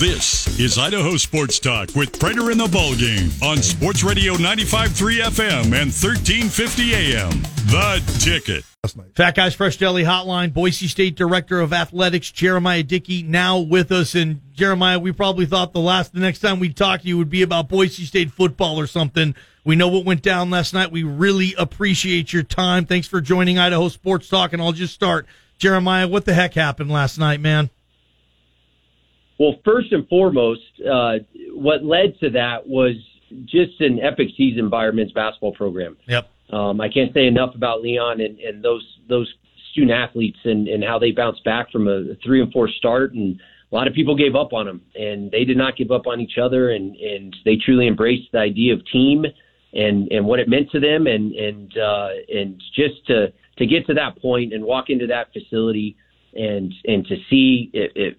This is Idaho Sports Talk with Prater in the Ballgame on Sports Radio 95.3 FM and 1350 AM. The Ticket. Fat Guys Fresh Deli Hotline, Boise State Director of Athletics, Jeremiah Dickey, now with us. And Jeremiah, we probably thought the next time we talked to you would be about Boise State football or something. We know what went down last night. We really appreciate your time. Thanks for joining Idaho Sports Talk. And I'll just start, Jeremiah, what the heck happened last night, man? Well, first and foremost, what led to that was just an epic season by our men's basketball program. Yep. I can't say enough about Leon and those student athletes and how they bounced back from a 3-4 start. And a lot of people gave up on them, and they did not give up on each other. And they truly embraced the idea of team and what it meant to them. And just to get to that point and walk into that facility and to see it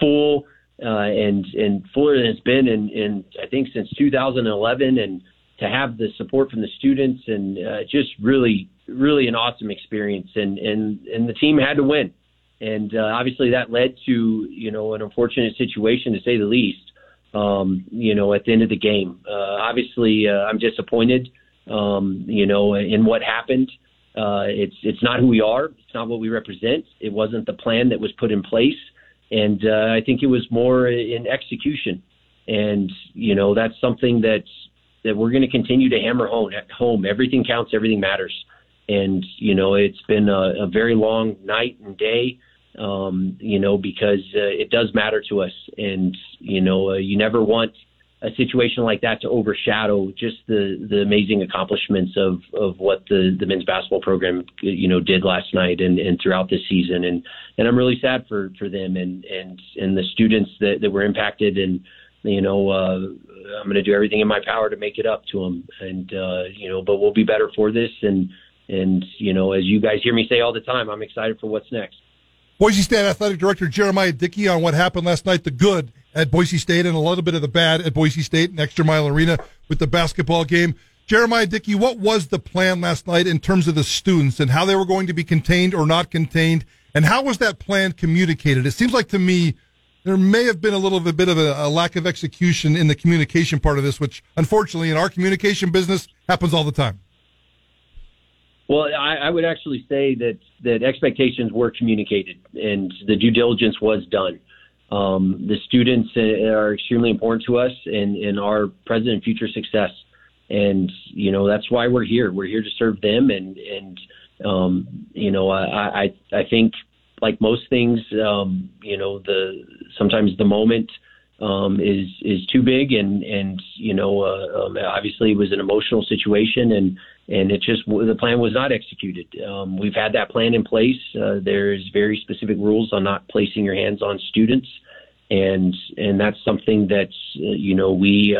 full and fuller than it's been in I think since 2011, and to have the support from the students and just really an awesome experience, and the team had to win, and obviously that led to an unfortunate situation, to say the least, at the end of the game. Obviously I'm disappointed in what happened. It's not who we are. It's not what we represent. It wasn't the plan that was put in place. And I think it was more in execution. And, that's something that we're going to continue to hammer home. Everything counts. Everything matters. And, it's been a very long night and day, because it does matter to us. And, you never want a situation like that to overshadow just the amazing accomplishments of what the men's basketball program, did last night and throughout this season. And I'm really sad for them and the students that were impacted. And, I'm going to do everything in my power to make it up to them. And, but we'll be better for this. And as you guys hear me say all the time, I'm excited for what's next. Boise State Athletic Director Jeremiah Dickey on what happened last night, the good at Boise State and a little bit of the bad at Boise State and Extra Mile Arena with the basketball game. Jeremiah Dickey, what was the plan last night in terms of the students and how they were going to be contained or not contained, and how was that plan communicated? It seems like to me there may have been a bit of a lack of execution in the communication part of this, which unfortunately in our communication business happens all the time. Well, I would actually say that expectations were communicated and the due diligence was done. The students are extremely important to us and in our present and future success. And, that's why we're here. We're here to serve them. I think like most things, sometimes the moment is too big and obviously it was an emotional situation and it just, the plan was not executed. We've had that plan in place. There's very specific rules on not placing your hands on students. And that's something that, we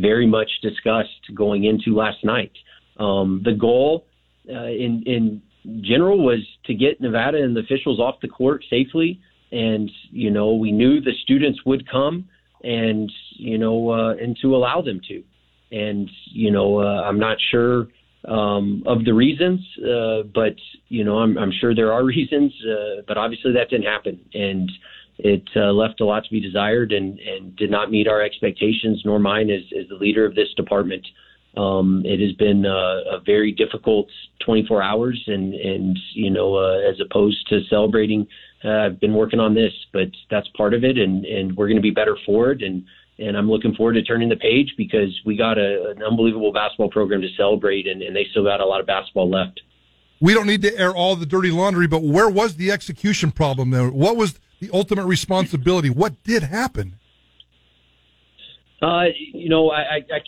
very much discussed going into last night. The goal in general was to get Nevada and the officials off the court safely. And, we knew the students would come and, and to allow them to. And, I'm not sure of the reasons, but, I'm sure there are reasons, but obviously that didn't happen. And it left a lot to be desired and did not meet our expectations, nor mine as the leader of this department. It has been a very difficult 24 hours and as opposed to celebrating, I've been working on this, but that's part of it. And we're going to be better for it. And I'm looking forward to turning the page because we got an unbelievable basketball program to celebrate, and they still got a lot of basketball left. We don't need to air all the dirty laundry, but where was the execution problem there? What was the ultimate responsibility? What did happen? I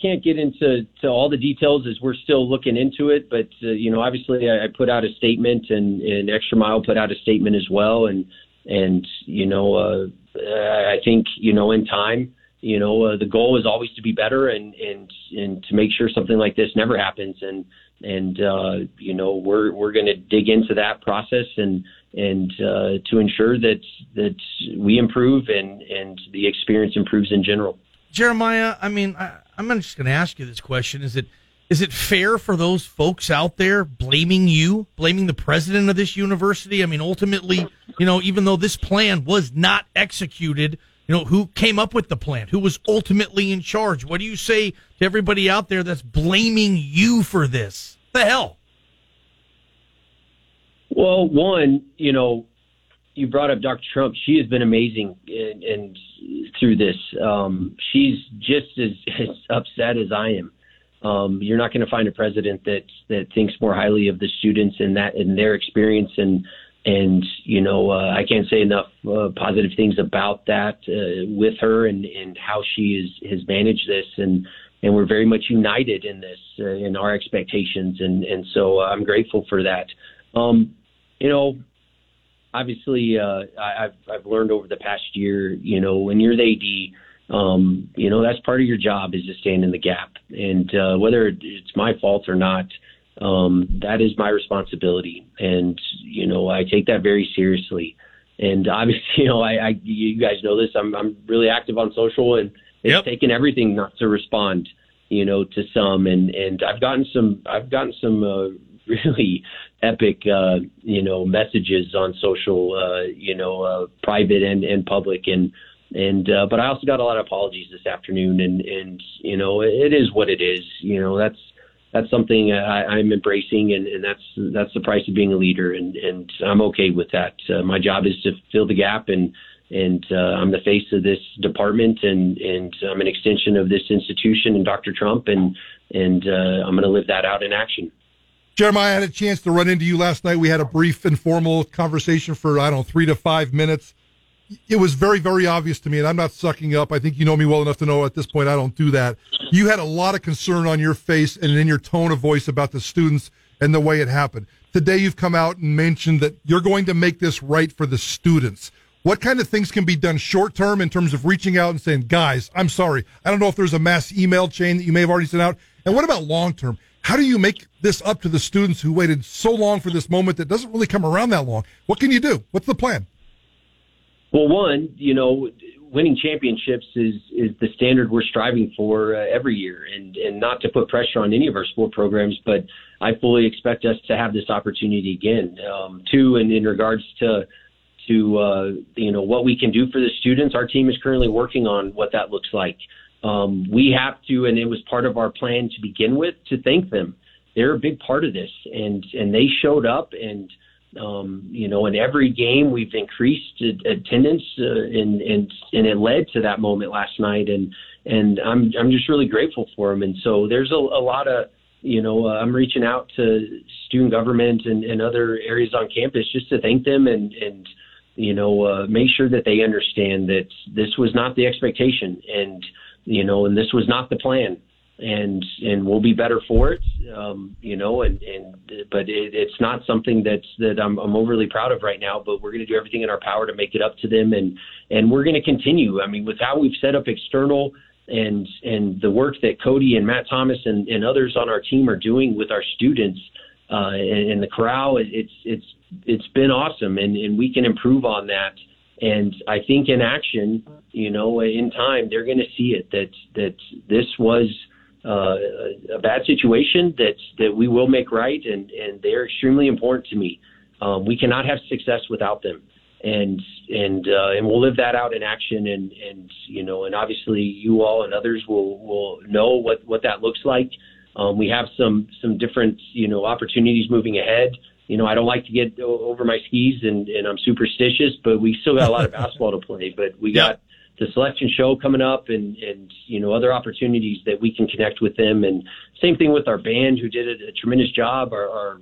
can't get into all the details as we're still looking into it, but, obviously I put out a statement and Extra Mile put out a statement as well. I think, in time, the goal is always to be better and to make sure something like this never happens. We're going to dig into that process and to ensure that we improve and the experience improves in general. Jeremiah, I'm just going to ask you this question. Is it fair for those folks out there blaming you, blaming the president of this university? Ultimately, even though this plan was not executed, You know, who came up with the plan? Who was ultimately in charge? What do you say to everybody out there that's blaming you for this? What the hell? Well, one, you know, you brought up Dr. Tromp. She has been amazing in through this. She's just as upset as I am. You're not going to find a president that thinks more highly of the students and that and their experience and you know I can't say enough positive things about that with her and how she has managed this and we're very much united in this in our expectations and so I'm grateful for that. You know, obviously I've learned over the past year, you know, when you're the AD. You know, that's part of your job is to stand in the gap. And whether it's my fault or not, that is my responsibility. And, you know, I take that very seriously. And obviously, you know, I you guys know this. I'm really active on social and it's Yep. taken everything not to respond, you know, to some. And I've gotten some really epic, you know, messages on social, you know, private and public and but I also got a lot of apologies this afternoon and you know it is what it is. You know, that's something I'm embracing and that's the price of being a leader and I'm okay with that. My job is to fill the gap and I'm the face of this department and I'm an extension of this institution and Dr. Tromp and I'm going to live that out in action. Jeremiah, I had a chance to run into you last night. We had a brief informal conversation for 3 to 5 minutes. It was very, very obvious to me, and I'm not sucking up. I think you know me well enough to know at this point I don't do that. You had a lot of concern on your face and in your tone of voice about the students and the way it happened. Today you've come out and mentioned that you're going to make this right for the students. What kind of things can be done short-term in terms of reaching out and saying, guys, I'm sorry. I don't know if there's a mass email chain that you may have already sent out. And what about long-term? How do you make this up to the students who waited so long for this moment that doesn't really come around that long? What can you do? What's the plan? Well, one, you know, winning championships is the standard we're striving for every year, and not to put pressure on any of our sport programs, but I fully expect us to have this opportunity again. Two, and in regards to you know what we can do for the students, our team is currently working on what that looks like. We have to, and it was part of our plan to begin with, to thank them. They're a big part of this, and they showed up and. You know, in every game we've increased attendance, and it led to that moment last night, and I'm just really grateful for them. And so there's a lot of, you know, I'm reaching out to student government and other areas on campus just to thank them and you know make sure that they understand that this was not the expectation, and you know, and this was not the plan. And we'll be better for it, you know, but it's not something that I'm overly proud of right now, but we're going to do everything in our power to make it up to them. And we're going to continue. I mean, with how we've set up external and the work that Cody and Matt Thomas and others on our team are doing with our students and the corral, it's been awesome. And we can improve on that. And I think in action, you know, in time, they're going to see it, that this was a bad situation that we will make right, and they're extremely important to me. We cannot have success without them, and we'll live that out in action, and you know, and obviously you all and others will know what that looks like. We have some different, you know, opportunities moving ahead. You know, I don't like to get over my skis, and I'm superstitious, but we still got a lot of basketball to play. But we got the selection show coming up and, you know, other opportunities that we can connect with them. And same thing with our band, who did a tremendous job, our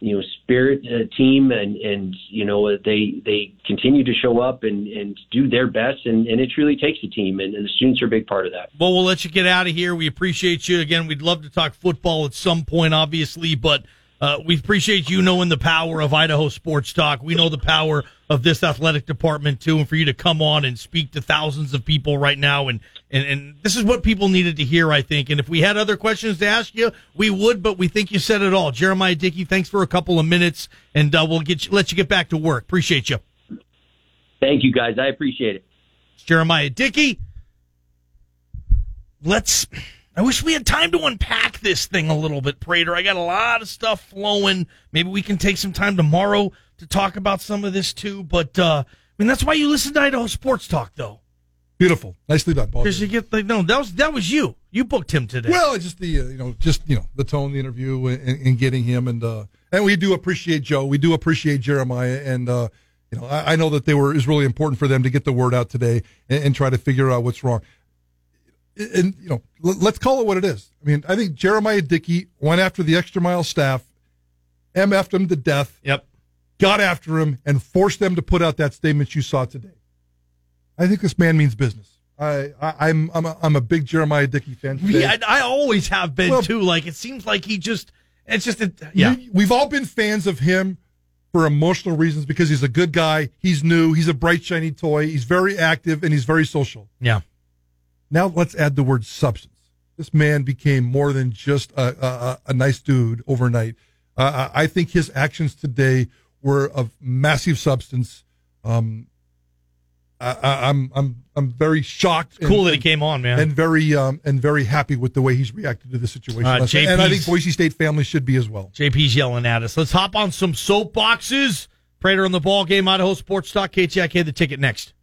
you know, spirit team. And, you know, they continue to show up and do their best. And it really takes a team. And the students are a big part of that. Well, we'll let you get out of here. We appreciate you. Again, we'd love to talk football at some point, obviously, but we appreciate you knowing the power of Idaho Sports Talk. We know the power of this athletic department, too, and for you to come on and speak to thousands of people right now. And this is what people needed to hear, I think. And if we had other questions to ask you, we would, but we think you said it all. Jeremiah Dickey, thanks for a couple of minutes, and we'll let you get back to work. Appreciate you. Thank you, guys. I appreciate it. It's Jeremiah Dickey. I wish we had time to unpack this thing a little bit, Prater. I got a lot of stuff flowing. Maybe we can take some time tomorrow to talk about some of this, too. But, I mean, that's why you listen to Idaho Sports Talk, though. Beautiful. Nicely done, Paul. Because you get like, no, that was you. You booked him today. Well, it's just the the tone, the interview, and getting him, and we do appreciate Joe. We do appreciate Jeremiah, and I know that it was really important for them to get the word out today and try to figure out what's wrong. And let's call it what it is. I mean, I think Jeremiah Dickey went after the Extra Mile staff, MF'd him to death. Yep. Got after him and forced them to put out that statement you saw today. I think this man means business. I'm a big Jeremiah Dickey fan. Today. Yeah, I always have been too. Like it seems like yeah. We've all been fans of him for emotional reasons because he's a good guy. He's new. He's a bright shiny toy. He's very active and he's very social. Yeah. Now let's add the word substance. This man became more than just a nice dude overnight. I think his actions today were of massive substance. I'm very shocked. Cool that he came on, man, and very happy with the way he's reacted to the situation. And I think Boise State families should be as well. JP's yelling at us. Let's hop on some soapboxes. Prater on the ball game. Idaho Sports Talk. KTIK. The Ticket next.